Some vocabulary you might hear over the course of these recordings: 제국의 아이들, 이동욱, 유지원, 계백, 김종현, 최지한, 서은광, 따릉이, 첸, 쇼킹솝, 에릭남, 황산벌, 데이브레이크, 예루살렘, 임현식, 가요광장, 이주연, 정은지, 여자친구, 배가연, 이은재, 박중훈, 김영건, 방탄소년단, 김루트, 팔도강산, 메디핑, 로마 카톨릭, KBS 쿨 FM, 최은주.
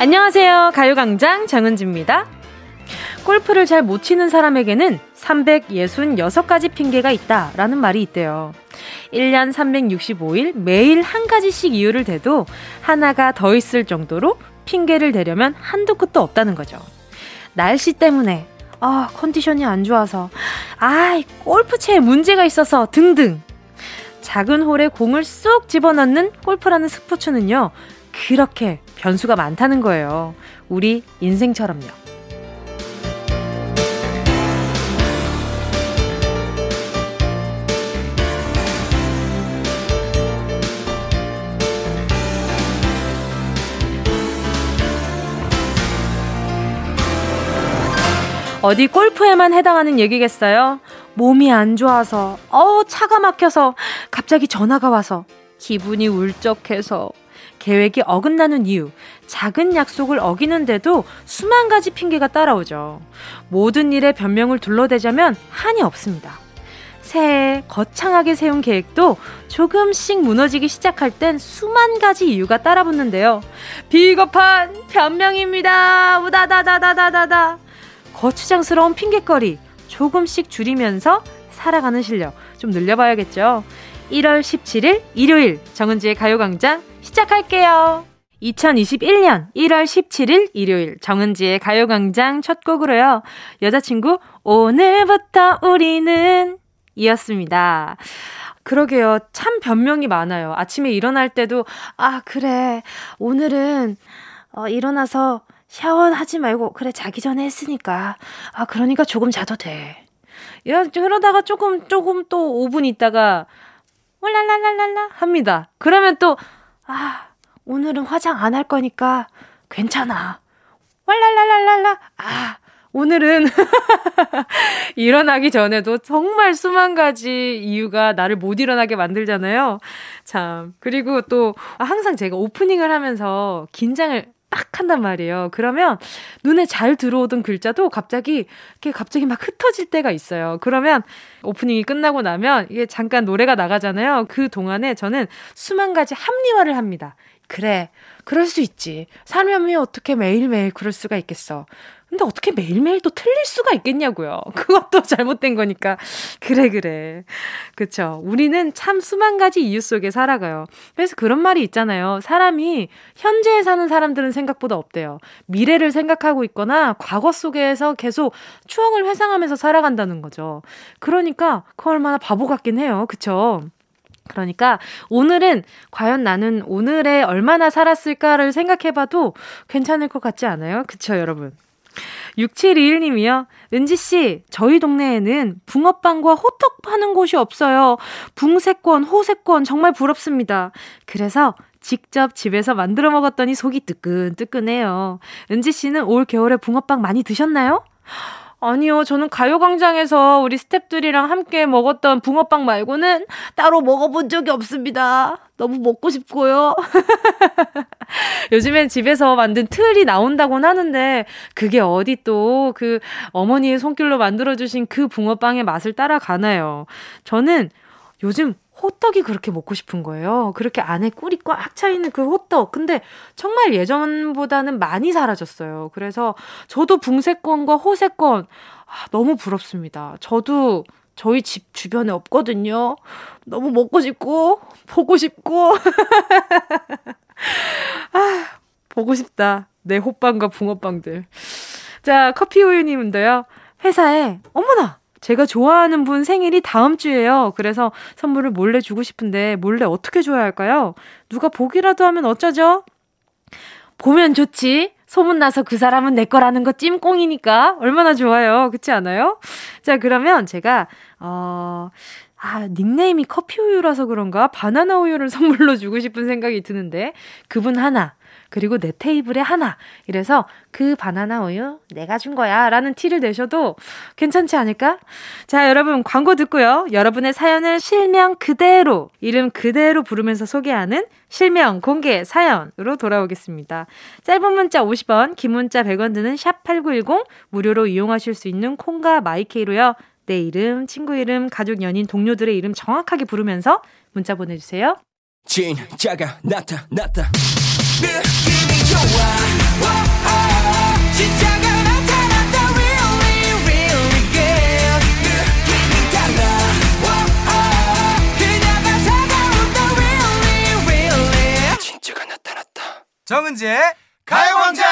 안녕하세요. 가요광장 정은지입니다. 골프를 잘 못 치는 사람에게는 366가지 핑계가 있다라는 말이 있대요. 1년 365일 매일 한 가지씩 이유를 대도 하나가 더 있을 정도로 핑계를 대려면 한도 끝도 없다는 거죠. 날씨 때문에, 컨디션이 안 좋아서, 골프채에 문제가 있어서 등등. 작은 홀에 공을 쏙 집어넣는 골프라는 스포츠는요, 그렇게 변수가 많다는 거예요. 우리 인생처럼요. 어디 골프에만 해당하는 얘기겠어요? 몸이 안 좋아서, 차가 막혀서, 갑자기 전화가 와서, 기분이 울적해서, 계획이 어긋나는 이유, 작은 약속을 어기는데도 수만 가지 핑계가 따라오죠. 모든 일에 변명을 둘러대자면 한이 없습니다. 새해 거창하게 세운 계획도 조금씩 무너지기 시작할 땐 수만 가지 이유가 따라붙는데요. 비겁한 변명입니다. 우다다다다다다다. 거추장스러운 핑곗거리 조금씩 줄이면서 살아가는 실력 좀 늘려봐야겠죠. 1월 17일 일요일 정은지의 가요광장 시작할게요. 2021년 1월 17일 일요일 정은지의 가요광장 첫 곡으로요. 여자친구 오늘부터 우리는 이었습니다. 그러게요. 참 변명이 많아요. 아침에 일어날 때도 그래 오늘은 일어나서 샤워하지 말고 그래 자기 전에 했으니까 그러니까 조금 자도 돼. 이러다가 조금 또 5분 있다가 올랄랄랄랄라 합니다. 그러면 또 오늘은 화장 안 할 거니까 괜찮아. 올랄랄랄랄라 오늘은 일어나기 전에도 정말 수만 가지 이유가 나를 못 일어나게 만들잖아요. 참. 그리고 또 항상 제가 오프닝을 하면서 긴장을 딱 한단 말이에요. 그러면 눈에 잘 들어오던 글자도 갑자기 막 흩어질 때가 있어요. 그러면 오프닝이 끝나고 나면 이게 잠깐 노래가 나가잖아요. 그 동안에 저는 수만 가지 합리화를 합니다. 그래, 그럴 수 있지. 사람이 어떻게 매일매일 그럴 수가 있겠어. 근데 어떻게 매일매일 또 틀릴 수가 있겠냐고요. 그것도 잘못된 거니까. 그래. 그쵸. 우리는 참 수만 가지 이유 속에 살아가요. 그래서 그런 말이 있잖아요. 사람이 현재에 사는 사람들은 생각보다 없대요. 미래를 생각하고 있거나 과거 속에서 계속 추억을 회상하면서 살아간다는 거죠. 그러니까 그 얼마나 바보 같긴 해요. 그쵸. 그러니까 오늘은 과연 나는 오늘에 얼마나 살았을까를 생각해봐도 괜찮을 것 같지 않아요? 그쵸, 여러분? 6721님이요. 은지씨, 저희 동네에는 붕어빵과 호떡 파는 곳이 없어요. 붕세권, 호세권 정말 부럽습니다. 그래서 직접 집에서 만들어 먹었더니 속이 뜨끈뜨끈해요. 은지씨는 올 겨울에 붕어빵 많이 드셨나요? 아니요, 저는 가요광장에서 우리 스태프들이랑 함께 먹었던 붕어빵 말고는 따로 먹어본 적이 없습니다. 너무 먹고 싶고요. 요즘엔 집에서 만든 틀이 나온다곤 하는데 그게 어디 또 그 어머니의 손길로 만들어주신 그 붕어빵의 맛을 따라가나요? 저는 요즘 호떡이 그렇게 먹고 싶은 거예요. 그렇게 안에 꿀이 꽉 차있는 그 호떡. 근데 정말 예전보다는 많이 사라졌어요. 그래서 저도 붕세권과 호세권 너무 부럽습니다. 저도 저희 집 주변에 없거든요. 너무 먹고 싶고 보고 싶고 보고 싶다. 내 호빵과 붕어빵들. 자, 커피우유님도요. 회사에 어머나! 제가 좋아하는 분 생일이 다음 주예요. 그래서 선물을 몰래 주고 싶은데 몰래 어떻게 줘야 할까요? 누가 보기라도 하면 어쩌죠? 보면 좋지. 소문나서 그 사람은 내 거라는 거 찜꽁이니까 얼마나 좋아요. 그렇지 않아요? 자, 그러면 제가 닉네임이 커피우유라서 그런가 바나나 우유를 선물로 주고 싶은 생각이 드는데 그분 하나 그리고 내 테이블에 하나 이래서 그 바나나 우유 내가 준 거야 라는 티를 내셔도 괜찮지 않을까? 자, 여러분 광고 듣고요. 여러분의 사연을 실명 그대로 이름 그대로 부르면서 소개하는 실명 공개 사연으로 돌아오겠습니다. 짧은 문자 50원 긴 문자 100원 드는 샵8910 무료로 이용하실 수 있는 콩과 마이케이로요. 내 이름, 친구 이름, 가족, 연인, 동료들의 이름 정확하게 부르면서 문자 보내주세요. 진짜가 나타났다. 느낌이 좋아. 정은지의 가요광장.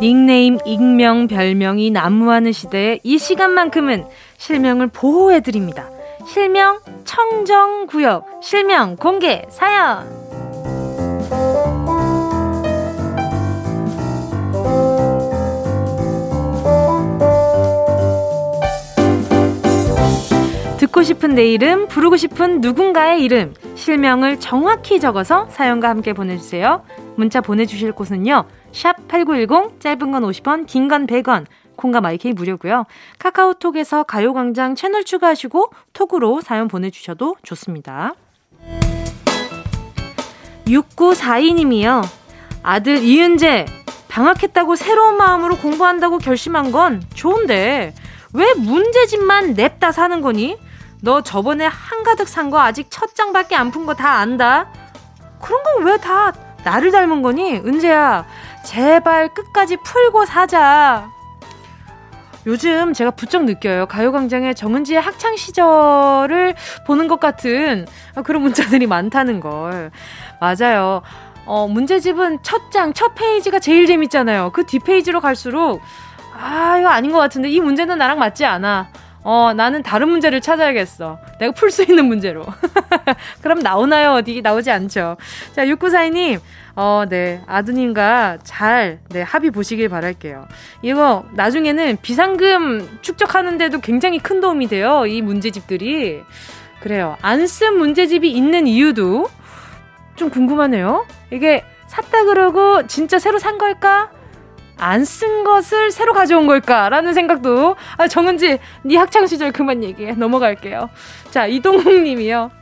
닉네임, 익명, 별명이 난무하는 시대에 이 시간만큼은 실명을 보호해드립니다. 실명 청정구역, 실명 공개 사연. 듣고 싶은 내 이름, 부르고 싶은 누군가의 이름, 실명을 정확히 적어서 사연과 함께 보내주세요. 문자 보내주실 곳은요, 샵8910, 짧은 건 50원, 긴 건 100원, 콩과 마이케이 무료고요. 카카오톡에서 가요광장 채널 추가하시고 톡으로 사연 보내주셔도 좋습니다. 6942님이요. 아들 이은재, 방학했다고 새로운 마음으로 공부한다고 결심한 건 좋은데 왜 문제집만 냅다 사는 거니? 너 저번에 한가득 산 거 아직 첫 장밖에 안 푼 거 다 안다. 그런 건 왜 다 나를 닮은 거니? 은재야, 제발 끝까지 풀고 사자. 요즘 제가 부쩍 느껴요. 가요광장에 정은지의 학창시절을 보는 것 같은 그런 문자들이 많다는 걸. 맞아요. 문제집은 첫 장, 첫 페이지가 제일 재밌잖아요. 그 뒷페이지로 갈수록 아, 이거 아닌 것 같은데, 이 문제는 나랑 맞지 않아. 나는 다른 문제를 찾아야겠어. 내가 풀 수 있는 문제로. 그럼 나오나요? 어디 나오지 않죠. 자, 6942님. 네. 아드님과 잘, 네, 합의 보시길 바랄게요. 이거 나중에는 비상금 축적하는데도 굉장히 큰 도움이 돼요, 이 문제집들이. 그래요. 안 쓴 문제집이 있는 이유도 좀 궁금하네요. 이게 샀다 그러고 진짜 새로 산 걸까? 안 쓴 것을 새로 가져온 걸까라는 생각도. 아, 정은지, 네 학창시절 그만 얘기해. 넘어갈게요. 자, 이동욱 님이요.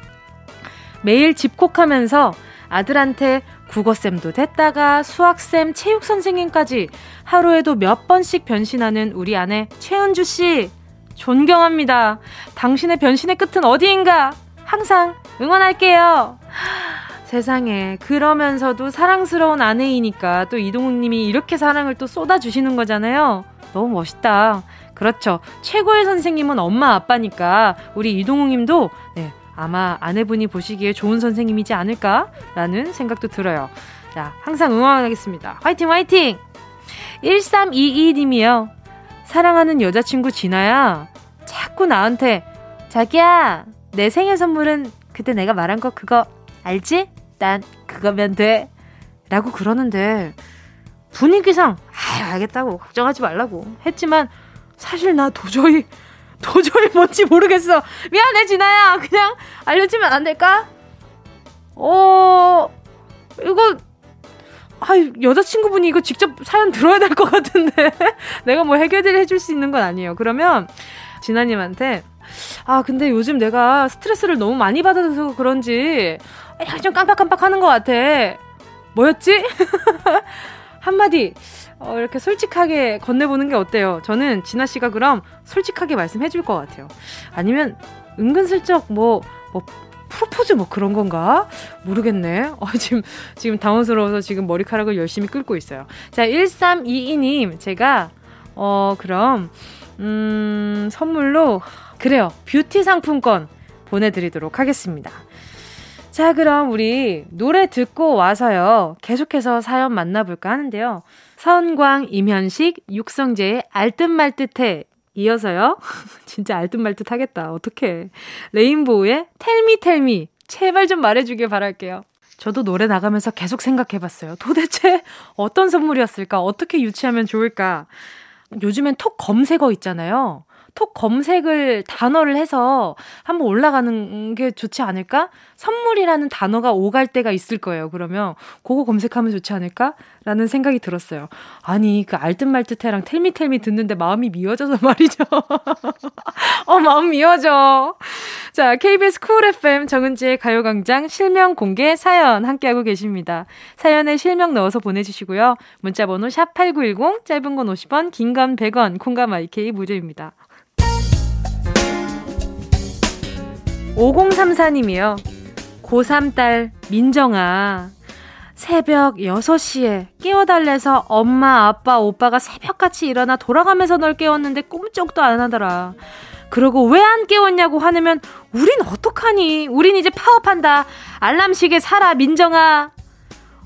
매일 집콕하면서 아들한테 국어쌤도 됐다가 수학쌤, 체육선생님까지 하루에도 몇 번씩 변신하는 우리 아내 최은주 씨, 존경합니다. 당신의 변신의 끝은 어디인가? 항상 응원할게요. 세상에, 그러면서도 사랑스러운 아내이니까 또 이동욱님이 이렇게 사랑을 또 쏟아주시는 거잖아요. 너무 멋있다. 그렇죠. 최고의 선생님은 엄마, 아빠니까 우리 이동욱님도, 네, 아마 아내분이 보시기에 좋은 선생님이지 않을까라는 생각도 들어요. 자, 항상 응원하겠습니다. 화이팅, 화이팅! 1322님이요. 사랑하는 여자친구 진아야, 자꾸 나한테 자기야, 내 생일 선물은 그때 내가 말한 거 그거 알지? 난 그거면 돼, 라고 그러는데 분위기상 아유, 알겠다고, 걱정하지 말라고 했지만 사실 나 도저히 뭔지 모르겠어. 미안해 진아야, 그냥 알려주면 안 될까? 이거 여자친구분이 이거 직접 사연 들어야 될 것 같은데 내가 뭐 해결을 해줄 수 있는 건 아니에요. 그러면 진아님한테, 아, 근데 요즘 내가 스트레스를 너무 많이 받아서 그런지 좀 깜빡깜빡 하는 것 같아. 뭐였지? 한마디 이렇게 솔직하게 건네보는 게 어때요? 저는 진아씨가 그럼 솔직하게 말씀해줄 것 같아요. 아니면 은근슬쩍 뭐 프로포즈 뭐 그런 건가? 모르겠네. 지금 당황스러워서 지금 머리카락을 열심히 긁고 있어요. 자, 1322님, 제가 그럼 선물로, 그래요, 뷰티 상품권 보내드리도록 하겠습니다. 자, 그럼 우리 노래 듣고 와서요, 계속해서 사연 만나볼까 하는데요. 서은광, 임현식, 육성재의 알뜻말뜻해 이어서요. 진짜 알뜻말뜻 하겠다. 어떡해. 레인보우의 텔미 제발 좀 말해주길 바랄게요. 저도 노래 나가면서 계속 생각해봤어요. 도대체 어떤 선물이었을까? 어떻게 유치하면 좋을까? 요즘엔 톡 검색어 있잖아요. 톡 검색을 단어를 해서 한번 올라가는 게 좋지 않을까? 선물이라는 단어가 오갈 때가 있을 거예요. 그러면 그거 검색하면 좋지 않을까라는 생각이 들었어요. 아니 그 알듯 말듯해랑 텔미텔미 듣는데 마음이 미워져서 말이죠. 마음 미워져. 자, KBS 쿨 FM 정은지의 가요광장 실명 공개 사연 함께하고 계십니다. 사연에 실명 넣어서 보내주시고요. 문자번호 샵8910, 짧은 건 50원, 긴 건 100원, 콩감 IK 무료입니다. 5034님이요. 고3 딸 민정아, 새벽 6시에 깨워달래서 엄마, 아빠, 오빠가 새벽같이 일어나 돌아가면서 널 깨웠는데 꿈쩍도 안 하더라. 그러고 왜 안 깨웠냐고 화내면 우린 어떡하니? 우린 이제 파업한다. 알람시계 사라, 민정아.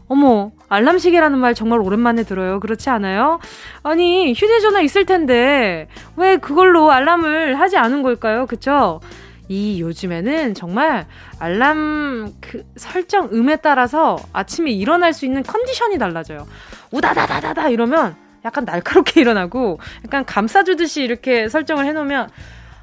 어머, 알람시계라는 말 정말 오랜만에 들어요. 그렇지 않아요? 아니, 휴대전화 있을 텐데 왜 그걸로 알람을 하지 않은 걸까요? 그쵸? 이 요즘에는 정말 알람 그 설정 음에 따라서 아침에 일어날 수 있는 컨디션이 달라져요. 우다다다다다 이러면 약간 날카롭게 일어나고, 약간 감싸주듯이 이렇게 설정을 해놓으면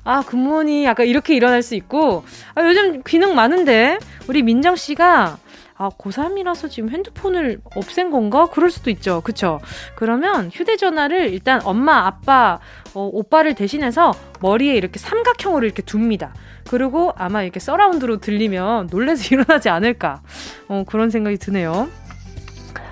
아 굿모닝 약간 이렇게 일어날 수 있고. 아, 요즘 기능 많은데 우리 민정씨가 아 고3이라서 지금 핸드폰을 없앤 건가? 그럴 수도 있죠. 그쵸? 그러면 휴대전화를 일단 엄마, 아빠, 오빠를 대신해서 머리에 이렇게 삼각형으로 이렇게 둡니다. 그리고 아마 이렇게 서라운드로 들리면 놀라서 일어나지 않을까, 그런 생각이 드네요.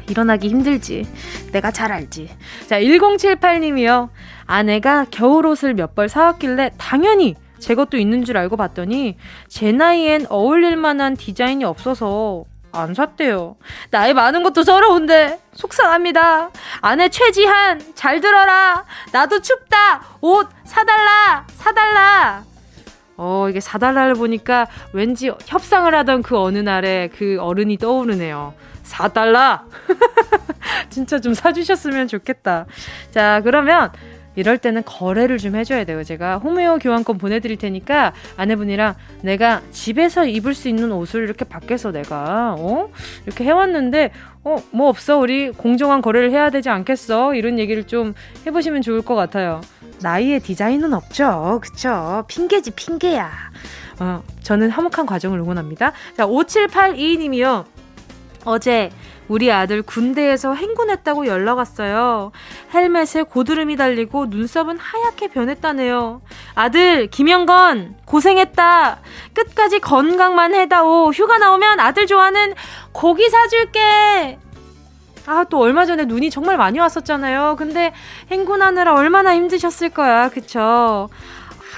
일어나기 힘들지. 내가 잘 알지. 자, 1078님이요. 아내가 겨울옷을 몇 벌 사왔길래 당연히 제 것도 있는 줄 알고 봤더니 제 나이엔 어울릴 만한 디자인이 없어서 안 샀대요. 나이 많은 것도 서러운데 속상합니다. 아내 최지한, 잘 들어라. 나도 춥다. 옷 사달라. 사달라. 이게 사달라를 보니까 왠지 협상을 하던 그 어느 날에 그 어른이 떠오르네요. 사달라. 진짜 좀 사주셨으면 좋겠다. 자, 그러면 이럴 때는 거래를 좀 해줘야 돼요. 제가 홈웨어 교환권 보내드릴 테니까 아내분이랑 내가 집에서 입을 수 있는 옷을 이렇게 밖에서 내가 이렇게 해왔는데 뭐 없어, 우리 공정한 거래를 해야 되지 않겠어, 이런 얘기를 좀 해보시면 좋을 것 같아요. 나이에 디자인은 없죠. 그쵸? 핑계지 핑계야. 저는 화목한 과정을 응원합니다. 자, 5782님이요. 어제 우리 아들 군대에서 행군했다고 연락 왔어요. 헬멧에 고드름이 달리고 눈썹은 하얗게 변했다네요. 아들 김영건 고생했다. 끝까지 건강만 해다오. 휴가 나오면 아들 좋아하는 고기 사줄게. 아, 또 얼마 전에 눈이 정말 많이 왔었잖아요. 근데 행군하느라 얼마나 힘드셨을 거야. 그쵸?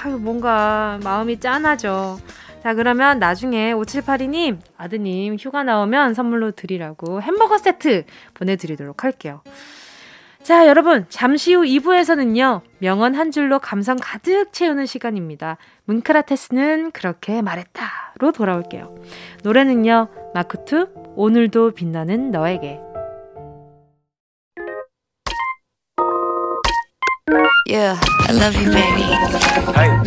아유, 뭔가 마음이 짠하죠. 자, 그러면 나중에 5782님 아드님 휴가 나오면 선물로 드리라고 햄버거 세트 보내드리도록 할게요. 자, 여러분, 잠시 후 2부에서는요 명언 한 줄로 감성 가득 채우는 시간입니다. 문크라테스는 그렇게 말했다로 돌아올게요. 노래는요 마크투 오늘도 빛나는 너에게. Yeah, I love you, baby.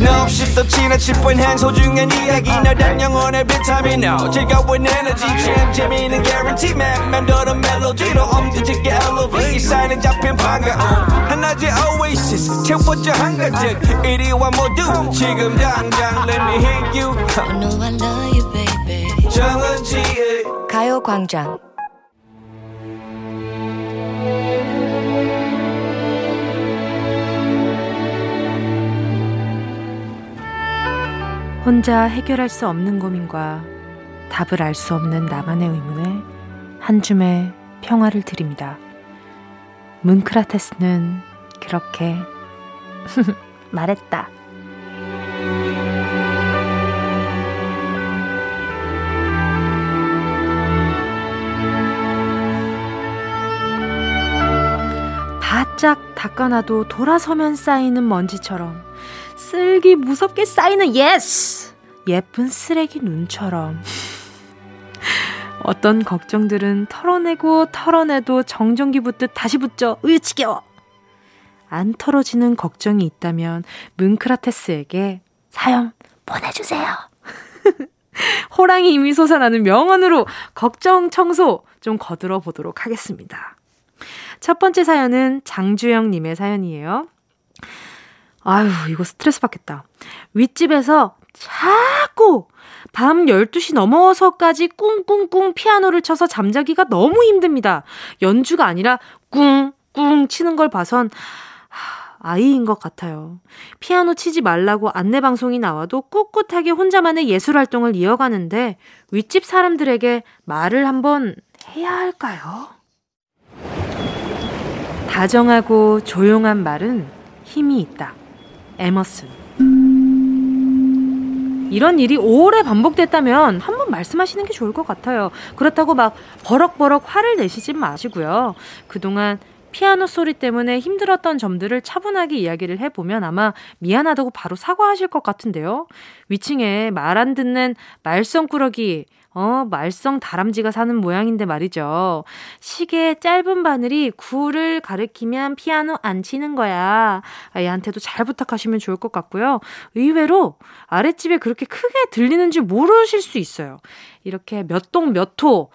No, she's the china chip when hands hold you and you again. Now that young on every time you know. Check out with energy, champ, Jimmy, and guarantee, man. Man, do the melody, no, did you get elevated? Sign and jump in, panga. And I just oasis, check what your hunger took. 81 more do, 지금 당장, let me hit you. I know I love you, baby. 정은지의 가요광장. 혼자 해결할 수 없는 고민과 답을 알 수 없는 나만의 의문에 한 줌의 평화를 드립니다. 문크라테스는 그렇게 말했다. 바짝 닦아놔도 돌아서면 쌓이는 먼지처럼, 쓸기 무섭게 쌓이는 예스! 예쁜 쓰레기 눈처럼 어떤 걱정들은 털어내고 털어내도 정전기 붙듯 다시 붙죠. 으유, 지겨워! 안 털어지는 걱정이 있다면 문크라테스에게 사연 보내주세요. 호랑이 이미 솟아나는 명언으로 걱정 청소 좀 거들어 보도록 하겠습니다. 첫 번째 사연은 장주영님의 사연이에요. 아유, 이거 스트레스 받겠다. 윗집에서 자꾸 밤 12시 넘어서까지 꿍꿍꿍 피아노를 쳐서 잠자기가 너무 힘듭니다. 연주가 아니라 꿍꿍 치는 걸 봐선 아이인 것 같아요. 피아노 치지 말라고 안내방송이 나와도 꿋꿋하게 혼자만의 예술활동을 이어가는데 윗집 사람들에게 말을 한번 해야 할까요? 다정하고 조용한 말은 힘이 있다. 에머슨. 이런 일이 오래 반복됐다면 한번 말씀하시는 게 좋을 것 같아요. 그렇다고 막 버럭버럭 화를 내시지 마시고요. 그동안 피아노 소리 때문에 힘들었던 점들을 차분하게 이야기를 해보면 아마 미안하다고 바로 사과하실 것 같은데요. 위층에 말 안 듣는 말썽꾸러기, 말썽 다람쥐가 사는 모양인데 말이죠. 시계 짧은 바늘이 굴을 가리키면 피아노 안 치는 거야. 얘한테도 잘 부탁하시면 좋을 것 같고요. 의외로 아랫집에 그렇게 크게 들리는지 모르실 수 있어요. 이렇게 몇 동 몇 호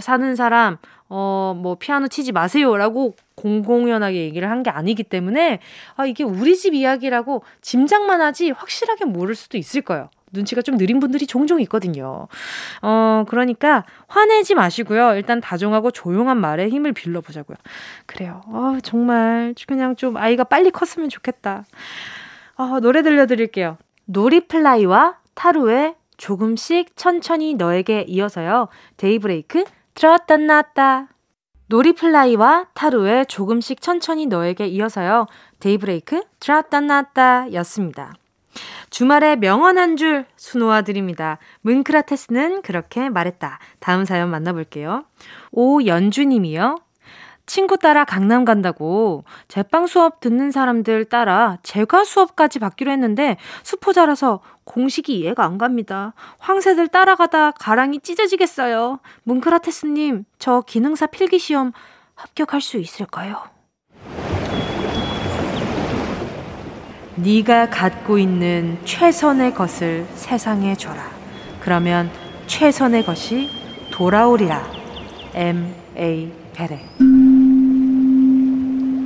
사는 사람 뭐 피아노 치지 마세요라고 공공연하게 얘기를 한 게 아니기 때문에 이게 우리 집 이야기라고 짐작만 하지 확실하게 모를 수도 있을 거예요. 눈치가 좀 느린 분들이 종종 있거든요. 그러니까 화내지 마시고요. 일단 다정하고 조용한 말에 힘을 빌려보자고요. 그래요. 정말 그냥 좀 아이가 빨리 컸으면 좋겠다. 노래 들려드릴게요. 노리플라이와 타루의 조금씩 천천히 너에게 이어서요. 데이브레이크 들었다 놨다. 노리플라이와 타루의 조금씩 천천히 너에게 이어서요. 데이브레이크 들었다 놨다 였습니다. 주말에 명언 한 줄 수놓아드립니다. 문크라테스는 그렇게 말했다. 다음 사연 만나볼게요. 오연주님이요. 친구 따라 강남 간다고 제빵 수업 듣는 사람들 따라 제과 수업까지 받기로 했는데 수포자라서 공식이 이해가 안 갑니다. 황새들 따라가다 가랑이 찢어지겠어요. 문크라테스님, 저 기능사 필기시험 합격할 수 있을까요? 네가 갖고 있는 최선의 것을 세상에 줘라. 그러면 최선의 것이 돌아오리라. M.A. 베레.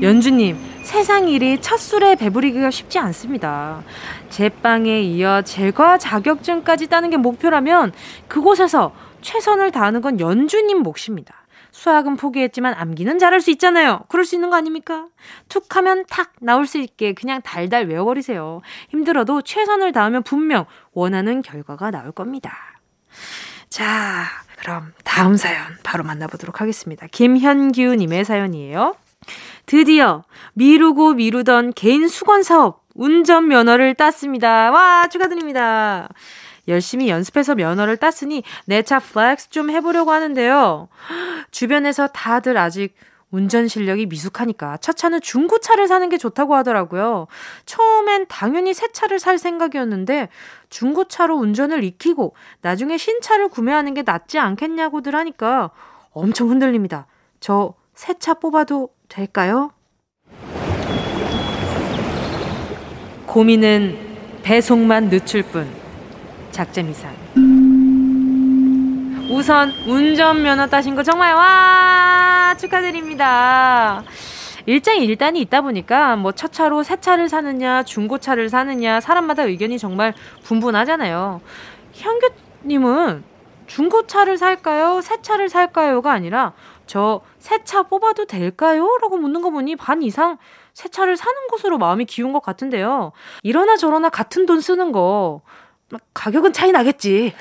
연주님, 세상 일이 첫 술에 배부르기가 쉽지 않습니다. 제빵에 이어 제과 자격증까지 따는 게 목표라면 그곳에서 최선을 다하는 건 연주님 몫입니다. 수학은 포기했지만 암기는 잘할 수 있잖아요. 그럴 수 있는 거 아닙니까? 툭 하면 탁 나올 수 있게 그냥 달달 외워버리세요. 힘들어도 최선을 다하면 분명 원하는 결과가 나올 겁니다. 자, 그럼 다음 사연 바로 만나보도록 하겠습니다. 김현규님의 사연이에요. 드디어 미루고 미루던 개인 수건 사업 운전면허를 땄습니다. 와, 축하드립니다. 열심히 연습해서 면허를 땄으니 내 차 플렉스 좀 해보려고 하는데요. 주변에서 다들 아직 운전 실력이 미숙하니까 첫 차는 중고차를 사는 게 좋다고 하더라고요. 처음엔 당연히 새 차를 살 생각이었는데 중고차로 운전을 익히고 나중에 신차를 구매하는 게 낫지 않겠냐고들 하니까 엄청 흔들립니다. 저 새 차 뽑아도 될까요? 고민은 배송만 늦출 뿐. 작전 이상. 우선 운전면허 따신 거 정말 와 축하드립니다. 일장일단이 있다 보니까 뭐 첫 차로 새 차를 사느냐 중고차를 사느냐 사람마다 의견이 정말 분분하잖아요. 현규님은 중고차를 살까요? 새 차를 살까요?가 아니라 저 새 차 뽑아도 될까요? 라고 묻는 거 보니 반 이상 새 차를 사는 것으로 마음이 기운 것 같은데요. 이러나 저러나 같은 돈 쓰는 거 가격은 차이 나겠지.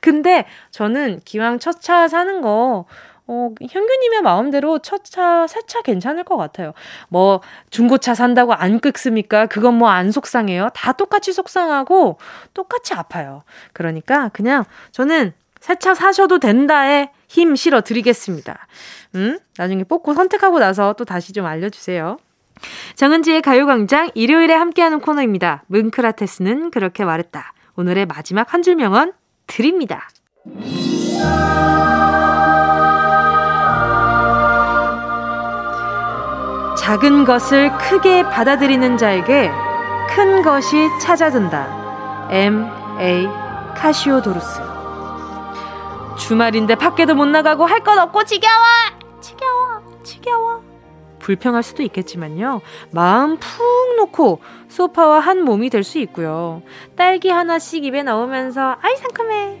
근데 저는 기왕 첫 차 사는 거 현규님의 마음대로 첫 차, 새 차 괜찮을 것 같아요. 뭐 중고차 산다고 안 긁습니까? 그건 뭐 안 속상해요? 다 똑같이 속상하고 똑같이 아파요. 그러니까 그냥 저는 새 차 사셔도 된다에 힘 실어 드리겠습니다. 나중에 뽑고 선택하고 나서 또 다시 좀 알려주세요. 정은지의 가요광장 일요일에 함께하는 코너입니다. 문크라테스는 그렇게 말했다. 오늘의 마지막 한 줄 명언 드립니다. 작은 것을 크게 받아들이는 자에게 큰 것이 찾아든다. M.A. 카시오도루스. 주말인데 밖에도 못 나가고 할 건 없고 지겨워! 지겨워! 지겨워! 불평할 수도 있겠지만요. 마음 푹 놓고 소파와 한 몸이 될 수 있고요. 딸기 하나씩 입에 넣으면서 아이 상큼해.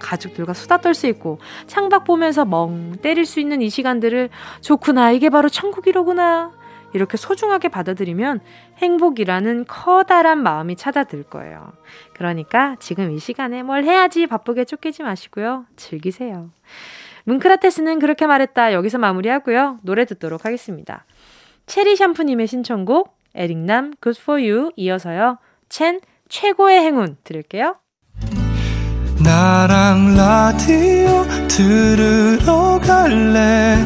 가족들과 수다 떨 수 있고 창밖 보면서 멍 때릴 수 있는 이 시간들을 좋구나, 이게 바로 천국이로구나, 이렇게 소중하게 받아들이면 행복이라는 커다란 마음이 찾아들 거예요. 그러니까 지금 이 시간에 뭘 해야지 바쁘게 쫓기지 마시고요. 즐기세요. 뭉크라테스는 그렇게 말했다. 여기서 마무리하고요. 노래 듣도록 하겠습니다. 체리 샴푸님의 신청곡 에릭남 Good For You 이어서요. 첸 최고의 행운 들을게요. 나랑 라디오 들으러 갈래.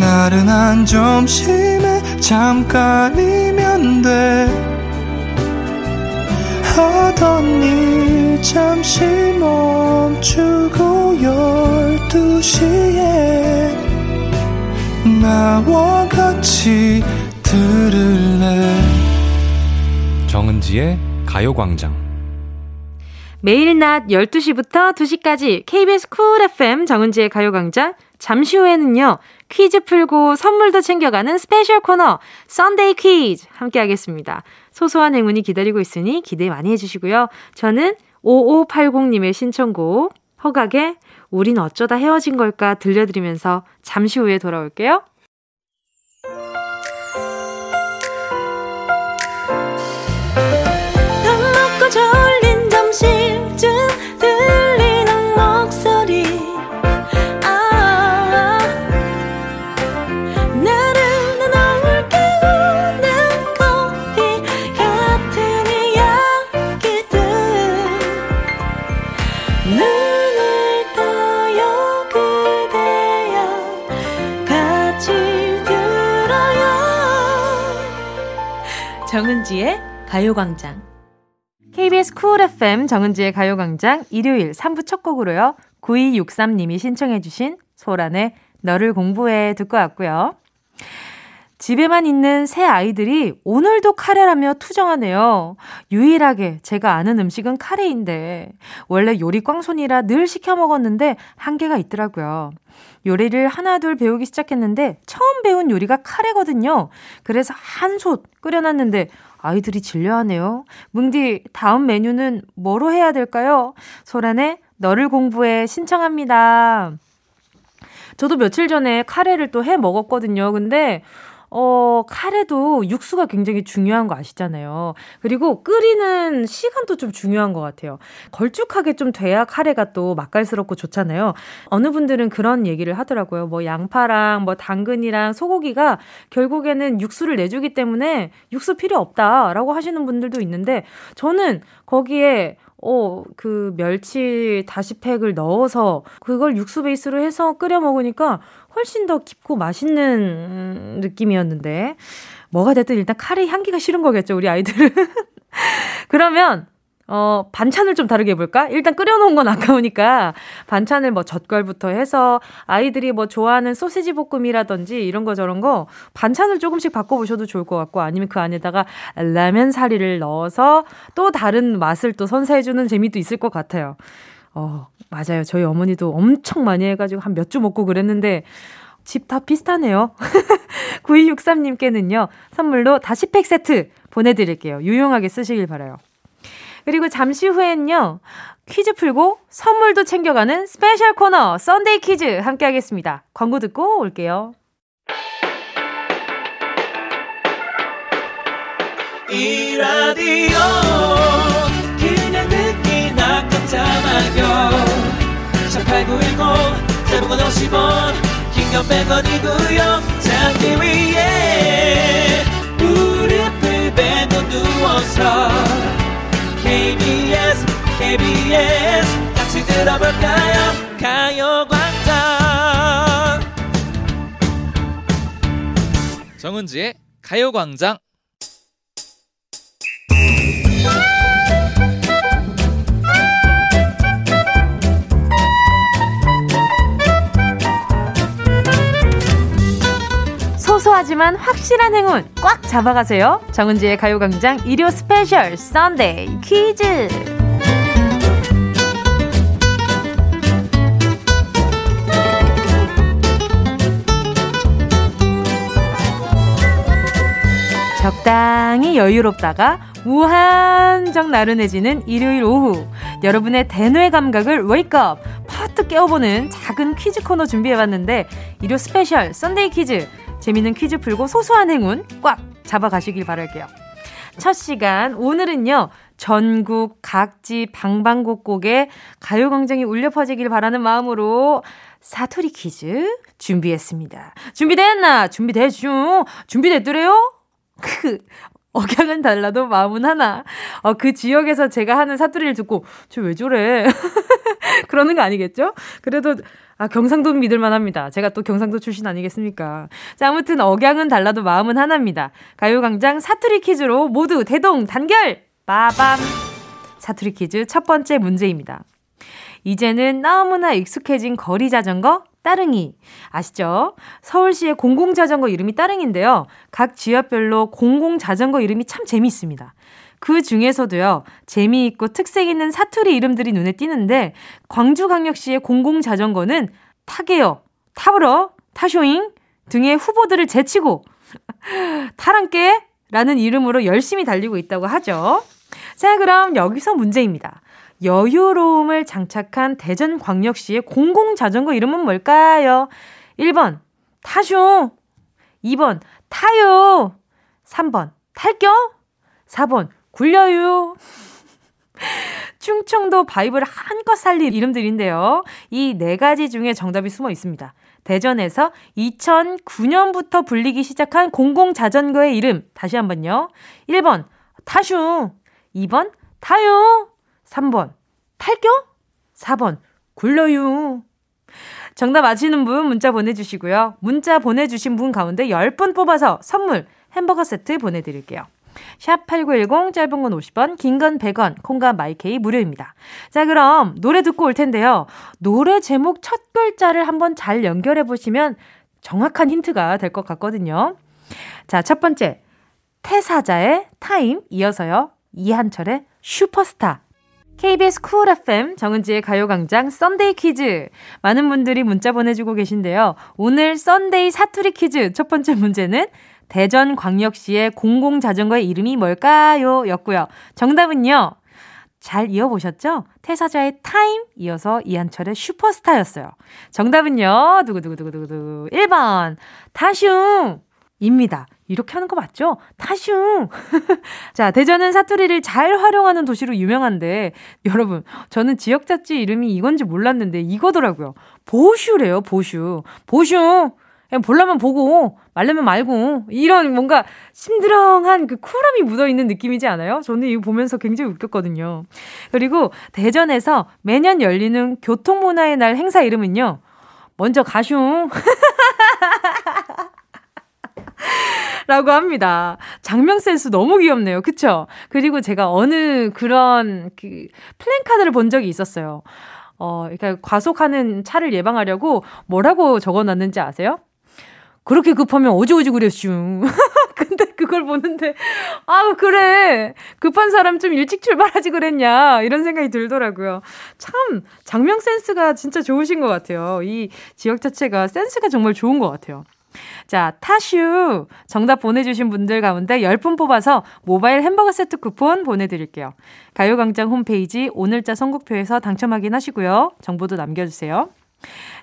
나른한 점심에 잠깐이면 돼. 하던 일 잠시 멈추고 12시에 나와 같이 들을래. 정은지의 가요광장. 매일 낮 12시부터 2시까지 KBS 쿨 FM 정은지의 가요광장. 잠시 후에는요, 퀴즈 풀고 선물도 챙겨가는 스페셜 코너 썬데이 퀴즈 함께하겠습니다. 소소한 행운이 기다리고 있으니 기대 많이 해주시고요. 저는 5580님의 신청곡 허각의 우린 어쩌다 헤어진 걸까 들려드리면서 잠시 후에 돌아올게요. 정은지의 가요광장. KBS 쿨 FM 정은지의 가요광장 일요일 3부 첫 곡으로요. 9263님이 신청해 주신 소란의 너를 공부해 듣고 왔고요. 집에만 있는 새 아이들이 오늘도 카레라며 투정하네요. 유일하게 제가 아는 음식은 카레인데 원래 요리 꽝손이라 늘 시켜 먹었는데 한계가 있더라고요. 요리를 하나둘 배우기 시작했는데 처음 배운 요리가 카레거든요. 그래서 한솥 끓여놨는데 아이들이 질려하네요. 뭉디, 다음 메뉴는 뭐로 해야 될까요? 소란의 너를 공부해 신청합니다. 저도 며칠 전에 카레를 또 해 먹었거든요. 근데 카레도 육수가 굉장히 중요한 거 아시잖아요. 그리고 끓이는 시간도 좀 중요한 것 같아요. 걸쭉하게 좀 돼야 카레가 또 맛깔스럽고 좋잖아요. 어느 분들은 그런 얘기를 하더라고요. 뭐 양파랑 뭐 당근이랑 소고기가 결국에는 육수를 내주기 때문에 육수 필요 없다라고 하시는 분들도 있는데, 저는 거기에 그 멸치 다시팩을 넣어서 그걸 육수 베이스로 해서 끓여 먹으니까 훨씬 더 깊고 맛있는 느낌이었는데, 뭐가 됐든 일단 카레 향기가 싫은 거겠죠, 우리 아이들은. 그러면 반찬을 좀 다르게 해볼까? 일단 끓여놓은 건 아까우니까 반찬을 뭐 젓갈부터 해서 아이들이 뭐 좋아하는 소시지 볶음이라든지 이런 거 저런 거 반찬을 조금씩 바꿔보셔도 좋을 것 같고, 아니면 그 안에다가 라면 사리를 넣어서 또 다른 맛을 또 선사해주는 재미도 있을 것 같아요. 맞아요. 저희 어머니도 엄청 많이 해가지고 한 몇 주 먹고 그랬는데 집 다 비슷하네요. 9263님께는요. 선물로 다시팩 세트 보내드릴게요. 유용하게 쓰시길 바라요. 그리고 잠시 후엔요, 퀴즈 풀고 선물도 챙겨가는 스페셜 코너 썬데이 퀴즈 함께 하겠습니다. 광고 듣고 올게요. 이 라디오 그냥 듣기나 깜짝마요. 18910 대부분 50원 긴건 100원이고요. 잡기 위해 무릎을 베고 누워서 KBS 같이 들어볼까요? 가요광장. 정은지의 가요광장. 소소하지만 확실한 행운 꽉 잡아가세요. 정은지의 가요광장 일요 스페셜 썬데이 퀴즈. 적당히 여유롭다가 무한정 나른해지는 일요일 오후, 여러분의 대뇌 감각을 웨이크업 퍼뜩 깨워보는 작은 퀴즈 코너 준비해봤는데, 일요 스페셜 썬데이 퀴즈, 재미있는 퀴즈 풀고 소소한 행운 꽉 잡아가시길 바랄게요. 첫 시간 오늘은요, 전국 각지 방방곡곡에 가요광장이 울려 퍼지길 바라는 마음으로 사투리 퀴즈 준비했습니다. 준비됐나? 준비됐슈? 준비됐더래요? 억양은 달라도 마음은 하나. 그 지역에서 제가 하는 사투리를 듣고 저 왜 저래? 그러는 거 아니겠죠? 그래도 경상도 믿을만 합니다. 제가 또 경상도 출신 아니겠습니까? 자, 아무튼 억양은 달라도 마음은 하나입니다. 가요광장 사투리 퀴즈로 모두 대동 단결! 빠밤! 사투리 퀴즈 첫 번째 문제입니다. 이제는 너무나 익숙해진 거리 자전거 따릉이 아시죠? 서울시의 공공자전거 이름이 따릉인데요, 각 지역별로 공공자전거 이름이 참 재미있습니다. 그 중에서도요, 재미있고 특색있는 사투리 이름들이 눈에 띄는데, 광주광역시의 공공자전거는 타게요, 타불어, 타쇼잉 등의 후보들을 제치고 타랑께 라는 이름으로 열심히 달리고 있다고 하죠. 자, 그럼 여기서 문제입니다. 여유로움을 장착한 대전광역시의 공공자전거 이름은 뭘까요? 1번 타쇼, 2번 타요, 3번 탈껴, 4번 굴려요. 충청도 바이브를 한껏 살린 이름들인데요, 이 네 가지 중에 정답이 숨어 있습니다. 대전에서 2009년부터 불리기 시작한 공공자전거의 이름 다시 한번요. 1번 타쇼, 2번 타요, 3번 탈껴, 4번 굴러유. 정답 아시는 분 문자 보내주시고요. 문자 보내주신 분 가운데 10분 뽑아서 선물 햄버거 세트 보내드릴게요. 샵8910, 짧은 건 50원, 긴 건 100원, 콩과 마이케이 무료입니다. 자, 그럼 노래 듣고 올 텐데요. 노래 제목 첫 글자를 한번 잘 연결해 보시면 정확한 힌트가 될 것 같거든요. 자, 첫 번째 태사자의 타임, 이어서요 이한철의 슈퍼스타. KBS 쿨 FM 정은지의 가요광장 썬데이 퀴즈, 많은 분들이 문자 보내주고 계신데요. 오늘 썬데이 사투리 퀴즈 첫 번째 문제는 대전광역시의 공공자전거의 이름이 뭘까요? 였고요. 정답은요, 잘 이어보셨죠? 태사자의 타임, 이어서 이한철의 슈퍼스타였어요. 정답은요, 두구두구두구두구 1번 타슝 입니다. 이렇게 하는 거 맞죠? 타슝! 자, 대전은 사투리를 잘 활용하는 도시로 유명한데, 여러분, 저는 지역 잡지 이름이 이건지 몰랐는데 이거더라고요. 보슈래요, 보슈. 보슈! 그냥 보려면 보고 말려면 말고, 이런 뭔가 심드렁한 그 쿨함이 묻어있는 느낌이지 않아요? 저는 이거 보면서 굉장히 웃겼거든요. 그리고 대전에서 매년 열리는 교통문화의 날 행사 이름은요, 먼저 가슝! 라고 합니다. 장명 센스 너무 귀엽네요. 그쵸? 그리고 제가 어느 그런 그 플랜카드를 본 적이 있었어요. 그러니까 과속하는 차를 예방하려고 뭐라고 적어놨는지 아세요? 그렇게 급하면 어지오지 그랬슈. 근데 그걸 보는데, 아, 그래, 급한 사람 좀 일찍 출발하지 그랬냐, 이런 생각이 들더라고요. 참 장명 센스가 진짜 좋으신 것 같아요. 이 지역 자체가 센스가 정말 좋은 것 같아요. 자, 타슈 정답 보내주신 분들 가운데 10분 뽑아서 모바일 햄버거 세트 쿠폰 보내드릴게요. 가요광장 홈페이지 오늘자 선곡표에서 당첨 확인하시고요. 정보도 남겨주세요.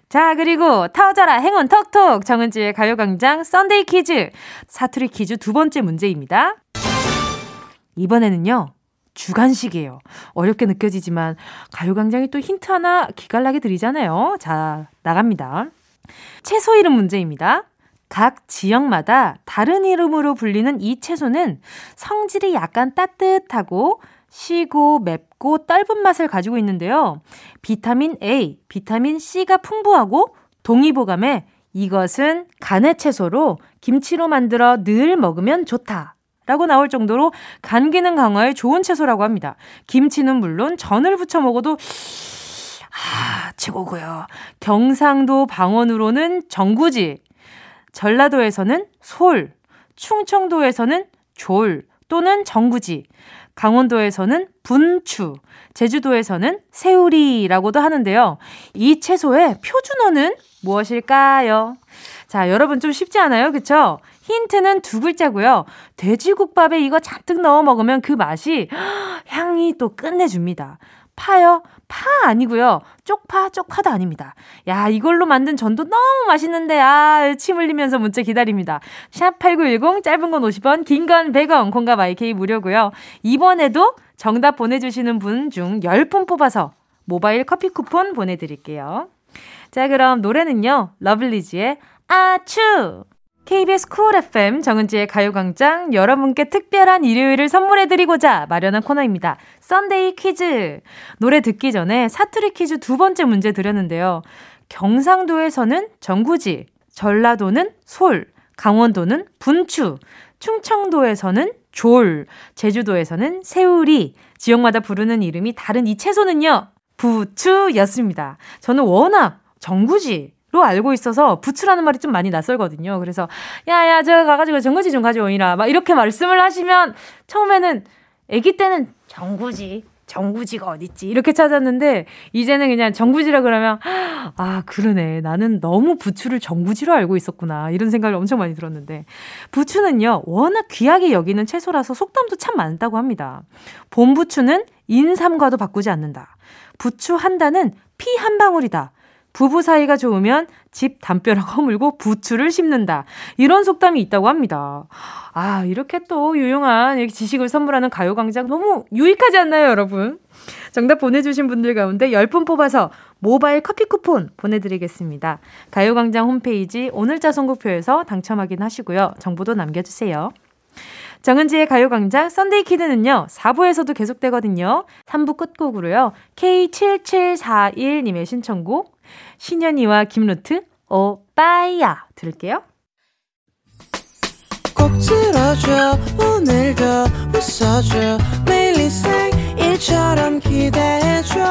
자, 그리고 터져라 행운 톡톡, 정은지의 가요광장 썬데이 퀴즈 사투리 퀴즈 두 번째 문제입니다. 이번에는요, 주간식이에요. 어렵게 느껴지지만 가요광장이 또 힌트 하나 기깔나게 드리잖아요. 자, 나갑니다. 채소 이름 문제입니다. 각 지역마다 다른 이름으로 불리는 이 채소는 성질이 약간 따뜻하고 시고 맵고 떫은 맛을 가지고 있는데요, 비타민 A, 비타민 C가 풍부하고 동의보감에 이것은 간의 채소로 김치로 만들어 늘 먹으면 좋다 라고 나올 정도로 간 기능 강화에 좋은 채소라고 합니다. 김치는 물론 전을 부쳐 먹어도 최고고요. 경상도 방언으로는 정구지, 전라도에서는 솔, 충청도에서는 졸 또는 정구지, 강원도에서는 분추, 제주도에서는 새우리라고도 하는데요, 이 채소의 표준어는 무엇일까요? 자, 여러분 좀 쉽지 않아요? 그쵸? 힌트는 두 글자고요. 돼지국밥에 이거 잔뜩 넣어 먹으면 그 맛이 향이 또 끝내줍니다. 파요? 파 아니고요. 쪽파, 쪽파도 아닙니다. 야, 이걸로 만든 전도 너무 맛있는데, 아, 침 흘리면서 문자 기다립니다. 샵8910, 짧은 건 50원, 긴 건 100원, 공감 IK 무료고요. 이번에도 정답 보내주시는 분 중 10분 뽑아서 모바일 커피 쿠폰 보내드릴게요. 자, 그럼 노래는요. 러블리즈의 아츄! KBS 쿨 FM 정은지의 가요광장, 여러분께 특별한 일요일을 선물해드리고자 마련한 코너입니다. 썬데이 퀴즈. 노래 듣기 전에 사투리 퀴즈 두 번째 문제 드렸는데요. 경상도에서는 정구지, 전라도는 솔, 강원도는 분추, 충청도에서는 졸, 제주도에서는 새우리, 지역마다 부르는 이름이 다른 이 채소는요. 부추였습니다. 저는 워낙 정구지 로 알고 있어서 부추라는 말이 좀 많이 낯설거든요. 그래서 야야 저 가가지고 정구지 좀 가져오니라 막 이렇게 말씀을 하시면 처음에는 아기 때는 정구지가 어딨지 이렇게 찾았는데 이제는 그냥 정구지라 그러면 아 그러네 나는 너무 부추를 정구지로 알고 있었구나 이런 생각을 엄청 많이 들었는데 부추는요 워낙 귀하게 여기는 채소라서 속담도 참 많다고 합니다. 봄부추는 인삼과도 바꾸지 않는다. 부추 한 단은 피 한 방울이다. 부부 사이가 좋으면 집 담벼락 허물고 부추를 심는다. 이런 속담이 있다고 합니다. 아, 이렇게 또 유용한 이렇게 지식을 선물하는 가요광장 너무 유익하지 않나요, 여러분? 정답 보내주신 분들 가운데 10분 뽑아서 모바일 커피 쿠폰 보내드리겠습니다. 가요광장 홈페이지 오늘자 선곡표에서 당첨 확인하시고요. 정보도 남겨주세요. 정은지의 가요광장 썬데이 키드는요. 4부에서도 계속되거든요. 3부 끝곡으로요. K7741님의 신청곡 신현이와 김루트 오빠야 들을게요. 꼭 들어줘 오늘도 웃어줘 매일 일상일처럼 기대해줘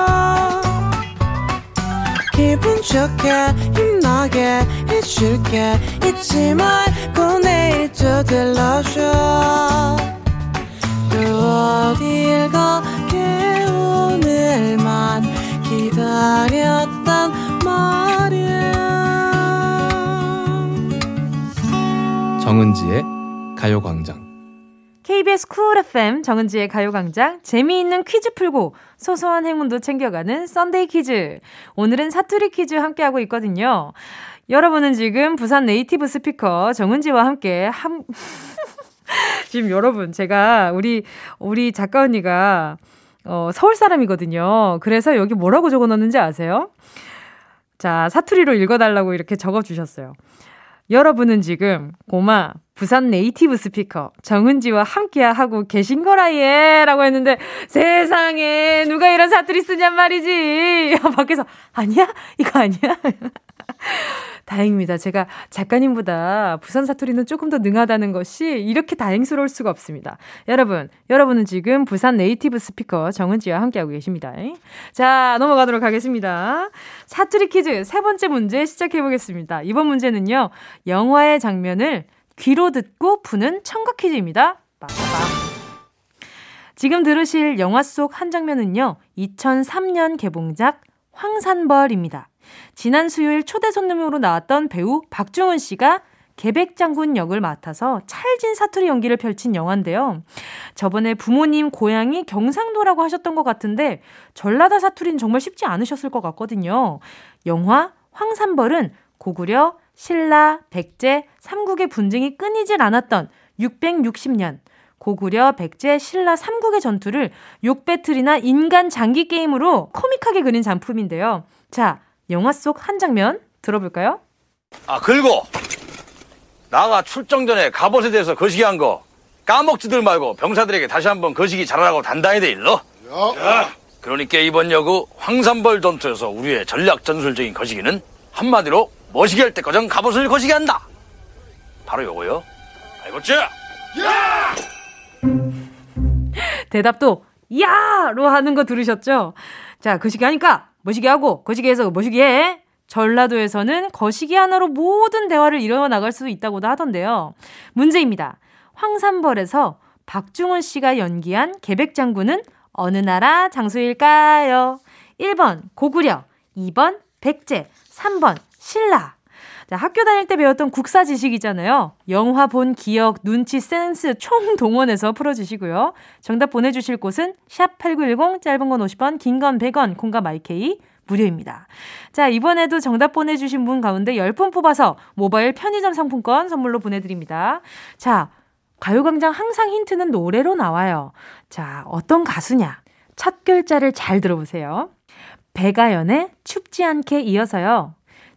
기분 좋게 힘나게 해줄게 잊지 말고 내일 또 들러줘 또 어딜 가게 오늘만 기다렸단 정은지의 가요광장 KBS 쿨 FM 정은지의 가요광장 재미있는 퀴즈 풀고 소소한 행운도 챙겨가는 썬데이 퀴즈 오늘은 사투리 퀴즈 함께하고 있거든요. 여러분은 지금 부산 네이티브 스피커 정은지와 함께 지금 여러분 제가 우리 작가 언니가 서울 사람이거든요. 그래서 여기 뭐라고 적어놨는지 아세요? 자, 사투리로 읽어달라고 이렇게 적어주셨어요. 여러분은 지금 고마 부산 네이티브 스피커 정은지와 함께하고 계신 거라예 라고 했는데 세상에 누가 이런 사투리 쓰냔 말이지. 밖에서 아니야? 이거 아니야? 다행입니다. 제가 작가님보다 부산 사투리는 조금 더 능하다는 것이 이렇게 다행스러울 수가 없습니다. 여러분은 지금 부산 네이티브 스피커 정은지와 함께하고 계십니다. 자, 넘어가도록 하겠습니다. 사투리 퀴즈 세 번째 문제 시작해보겠습니다. 이번 문제는요. 영화의 장면을 귀로 듣고 푸는 청각 퀴즈입니다. 빠빠빠. 지금 들으실 영화 속 한 장면은요. 2003년 개봉작 황산벌입니다. 지난 수요일 초대 손님으로 나왔던 배우 박중훈 씨가 계백장군 역을 맡아서 찰진 사투리 연기를 펼친 영화인데요. 저번에 부모님 고향이 경상도라고 하셨던 것 같은데 전라도 사투리는 정말 쉽지 않으셨을 것 같거든요. 영화 황산벌은 고구려, 신라, 백제, 삼국의 분쟁이 끊이질 않았던 660년 고구려, 백제, 신라 3국의 전투를 욕배틀이나 인간 장기 게임으로 코믹하게 그린 작품인데요. 자, 영화 속 한 장면 들어볼까요? 아, 그리고 나가 출정 전에 갑옷에 대해서 거시기한 거 까먹지들 말고 병사들에게 다시 한번 거시기 잘하라고 단단히 돼 일러. 야. 그러니까 이번 여구 황산벌 전투에서 우리의 전략 전술적인 거시기는 한마디로 멋있게 할 때까지 갑옷을 거시기한다. 바로 요거요. 알겠지? 야! 대답도 야로 하는 거 들으셨죠? 자, 거시기 하니까. 머시기 하고 거시기에서 머시기 해. 전라도에서는 거시기 하나로 모든 대화를 이뤄나갈 수 있다고도 하던데요. 문제입니다. 황산벌에서 박중훈 씨가 연기한 계백장군은 어느 나라 장수일까요? 1번 고구려, 2번 백제, 3번 신라. 자, 학교 다닐 때 배웠던 국사 지식이잖아요. 영화 본 기억, 눈치, 센스 총동원해서 풀어주시고요. 정답 보내주실 곳은 샵8910, 짧은 건 50원, 긴 건 100원, 콩과 마이케이 무료입니다. 자, 이번에도 정답 보내주신 분 가운데 10분 뽑아서 모바일 편의점 상품권 선물로 보내드립니다. 자, 가요광장 항상 힌트는 노래로 나와요. 자, 어떤 가수냐? 첫 글자를 잘 들어보세요. 배가연의 춥지 않게 이어서요.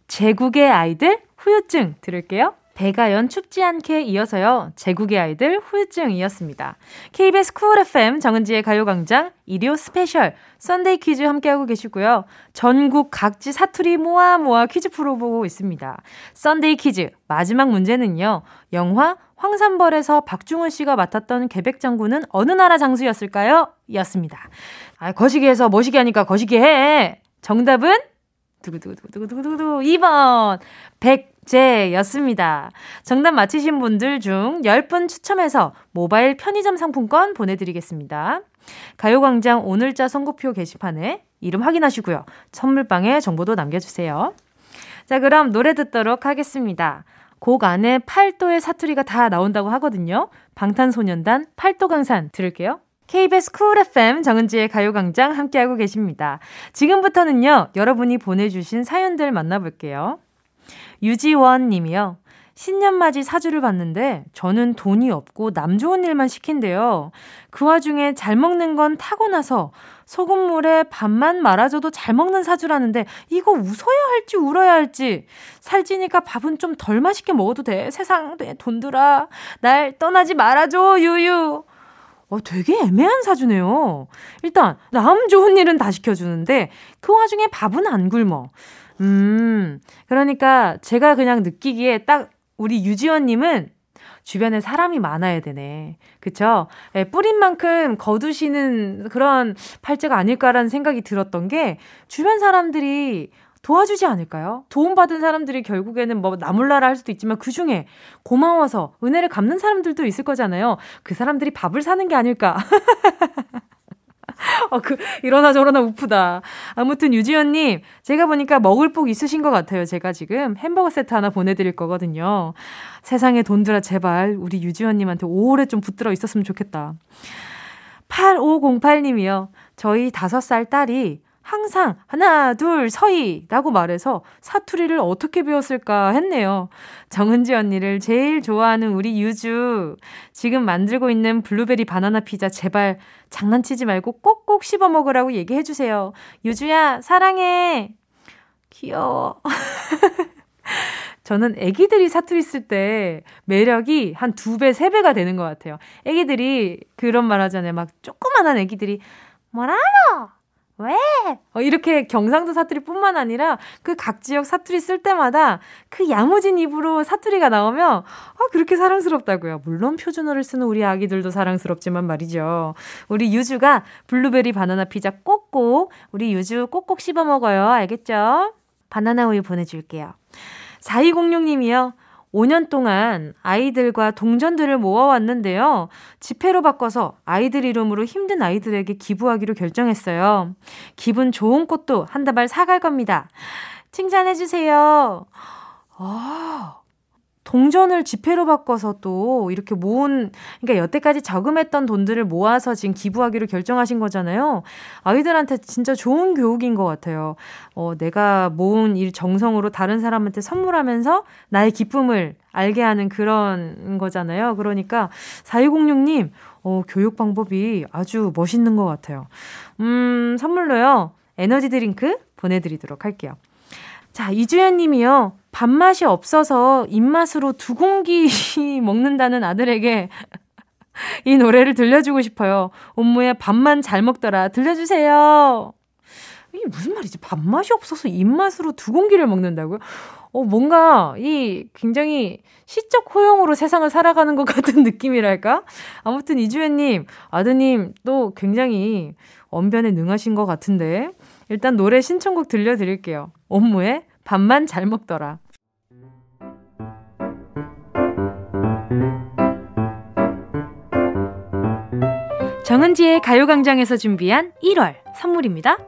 제국의 아이들 후유증 들을게요. 배가연 춥지 않게 이어서요. 제국의 아이들 후유증이었습니다. KBS 쿨 FM 정은지의 가요광장 일요 스페셜 썬데이 퀴즈 함께하고 계시고요. 전국 각지 사투리 모아 퀴즈 풀어보고 있습니다. 썬데이 퀴즈 마지막 문제는요. 영화 황산벌에서 박중훈 씨가 맡았던 계백 장군은 어느 나라 장수였을까요? 이었습니다. 아, 거시기에서 멋있게 하니까 거시기 해. 정답은 두구두구두구두구두구 2번 백제였습니다. 정답 맞히신 분들 중 10분 추첨해서 모바일 편의점 상품권 보내드리겠습니다. 가요광장 오늘자 선곡표 게시판에 이름 확인하시고요. 선물방에 정보도 남겨주세요. 자, 그럼 노래 듣도록 하겠습니다. 곡 안에 팔도의 사투리가 다 나온다고 하거든요. 방탄소년단 팔도강산 들을게요. KBS 쿨 FM 정은지의 가요광장 함께하고 계십니다. 지금부터는요. 여러분이 보내주신 사연들 만나볼게요. 유지원 님이요. 신년맞이 사주를 봤는데 저는 돈이 없고 남 좋은 일만 시킨대요. 그 와중에 잘 먹는 건 타고나서 소금물에 밥만 말아줘도 잘 먹는 사주라는데 이거 웃어야 할지 울어야 할지. 살찌니까 밥은 좀 덜 맛있게 먹어도 돼. 세상 내 돈들아 날 떠나지 말아줘 유유. 되게 애매한 사주네요. 일단 남 좋은 일은 다 시켜주는데 그 와중에 밥은 안 굶어. 그러니까 제가 그냥 느끼기에 딱 우리 유지원님은 주변에 사람이 많아야 되네. 그쵸? 예, 뿌린 만큼 거두시는 그런 팔자가 아닐까라는 생각이 들었던 게 주변 사람들이 도와주지 않을까요? 도움받은 사람들이 결국에는 뭐 나몰라라 할 수도 있지만 그중에 고마워서 은혜를 갚는 사람들도 있을 거잖아요. 그 사람들이 밥을 사는 게 아닐까. 이러나 저러나 우프다. 아무튼 유지연님, 제가 보니까 먹을 복 있으신 것 같아요. 제가 지금 햄버거 세트 하나 보내드릴 거거든요. 세상에 돈들아 제발 우리 유지연님한테 오래 좀 붙들어 있었으면 좋겠다. 8508님이요. 저희 5살 딸이 항상 하나 둘 서희 라고 말해서 사투리를 어떻게 배웠을까 했네요. 정은지 언니를 제일 좋아하는 우리 유주. 지금 만들고 있는 블루베리 바나나 피자 제발 장난치지 말고 꼭꼭 씹어 먹으라고 얘기해주세요. 유주야 사랑해. 귀여워. 저는 애기들이 사투리 쓸 때 매력이 한 2배, 3배가 되는 것 같아요. 애기들이 그런 말 하잖아요. 막 조그만한 애기들이 뭐라노? 왜? 이렇게 경상도 사투리뿐만 아니라 그 각 지역 사투리 쓸 때마다 그 야무진 입으로 사투리가 나오면 그렇게 사랑스럽다고요. 물론 표준어를 쓰는 우리 아기들도 사랑스럽지만 말이죠. 우리 유주가 블루베리 바나나 피자 꼭꼭, 우리 유주 꼭꼭 씹어 먹어요. 알겠죠? 바나나 우유 보내줄게요. 4206님이요. 5년 동안 아이들과 동전들을 모아왔는데요. 지폐로 바꿔서 아이들 이름으로 힘든 아이들에게 기부하기로 결정했어요. 기분 좋은 꽃도 한 다발 사갈 겁니다. 칭찬해주세요. 동전을 지폐로 바꿔서 또 이렇게 그러니까 여태까지 저금했던 돈들을 모아서 지금 기부하기로 결정하신 거잖아요. 아이들한테 진짜 좋은 교육인 것 같아요. 내가 모은 이 정성으로 다른 사람한테 선물하면서 나의 기쁨을 알게 하는 그런 거잖아요. 그러니까 4206님, 교육 방법이 아주 멋있는 것 같아요. 선물로요. 에너지 드링크 보내드리도록 할게요. 자, 이주연 님이요. 밥맛이 없어서 입맛으로 2공기 먹는다는 아들에게 이 노래를 들려주고 싶어요. 옴무에 밥만 잘 먹더라 들려주세요. 이게 무슨 말이지? 밥맛이 없어서 입맛으로 2공기를 먹는다고요? 뭔가 이 굉장히 시적 호용으로 세상을 살아가는 것 같은 느낌이랄까? 아무튼 이주연 님, 아드님 또 굉장히 언변에 능하신 것 같은데 일단 노래 신청곡 들려드릴게요. 업무에 밥만 잘 먹더라. 정은지의 가요광장에서 준비한 1월 선물입니다.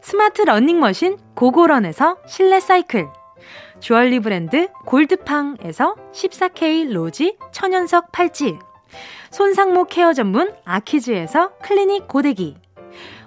스마트 러닝머신 고고런에서 실내 사이클, 주얼리 브랜드 골드팡에서 14K 로지 천연석 팔찌, 손상모 케어 전문 아키즈에서 클리닉 고데기,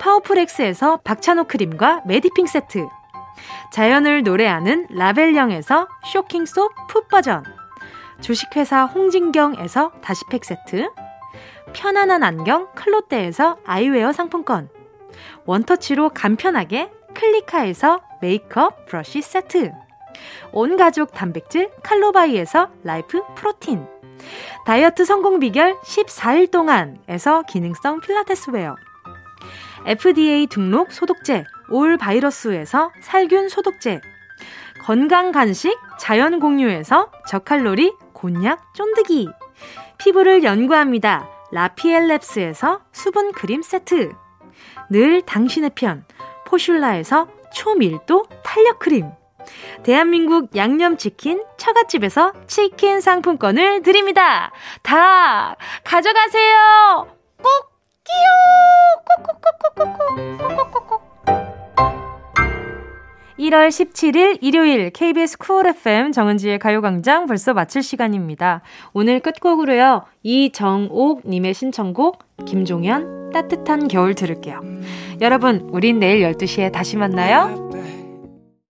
파워풀엑스에서 박찬호 크림과 메디핑 세트, 자연을 노래하는 라벨령에서 쇼킹솝 풋버전, 주식회사 홍진경에서 다시팩 세트, 편안한 안경 클로떼에서 아이웨어 상품권, 원터치로 간편하게 클리카에서 메이크업 브러쉬 세트, 온가족 단백질 칼로바이에서 라이프 프로틴, 다이어트 성공 비결 14일 동안에서 기능성 필라테스웨어, FDA 등록 소독제 올 바이러스에서 살균 소독제, 건강 간식 자연 공유에서 저칼로리 곤약 쫀득이, 피부를 연구합니다 라피엘랩스에서 수분 크림 세트, 늘 당신의 편 포슐라에서 초밀도 탄력 크림, 대한민국 양념치킨 처갓집에서 치킨 상품권을 드립니다. 다 가져가세요. 꼭 끼요. 꼭꼭꼭꼭꼭꼭꼭꼭꼭. 1월 17일 일요일 KBS 쿨 FM 정은지의 가요광장 벌써 마칠 시간입니다. 오늘 끝곡으로요, 이정옥님의 신청곡 김종현 따뜻한 겨울 들을게요. 여러분, 우린 내일 12시에 다시 만나요.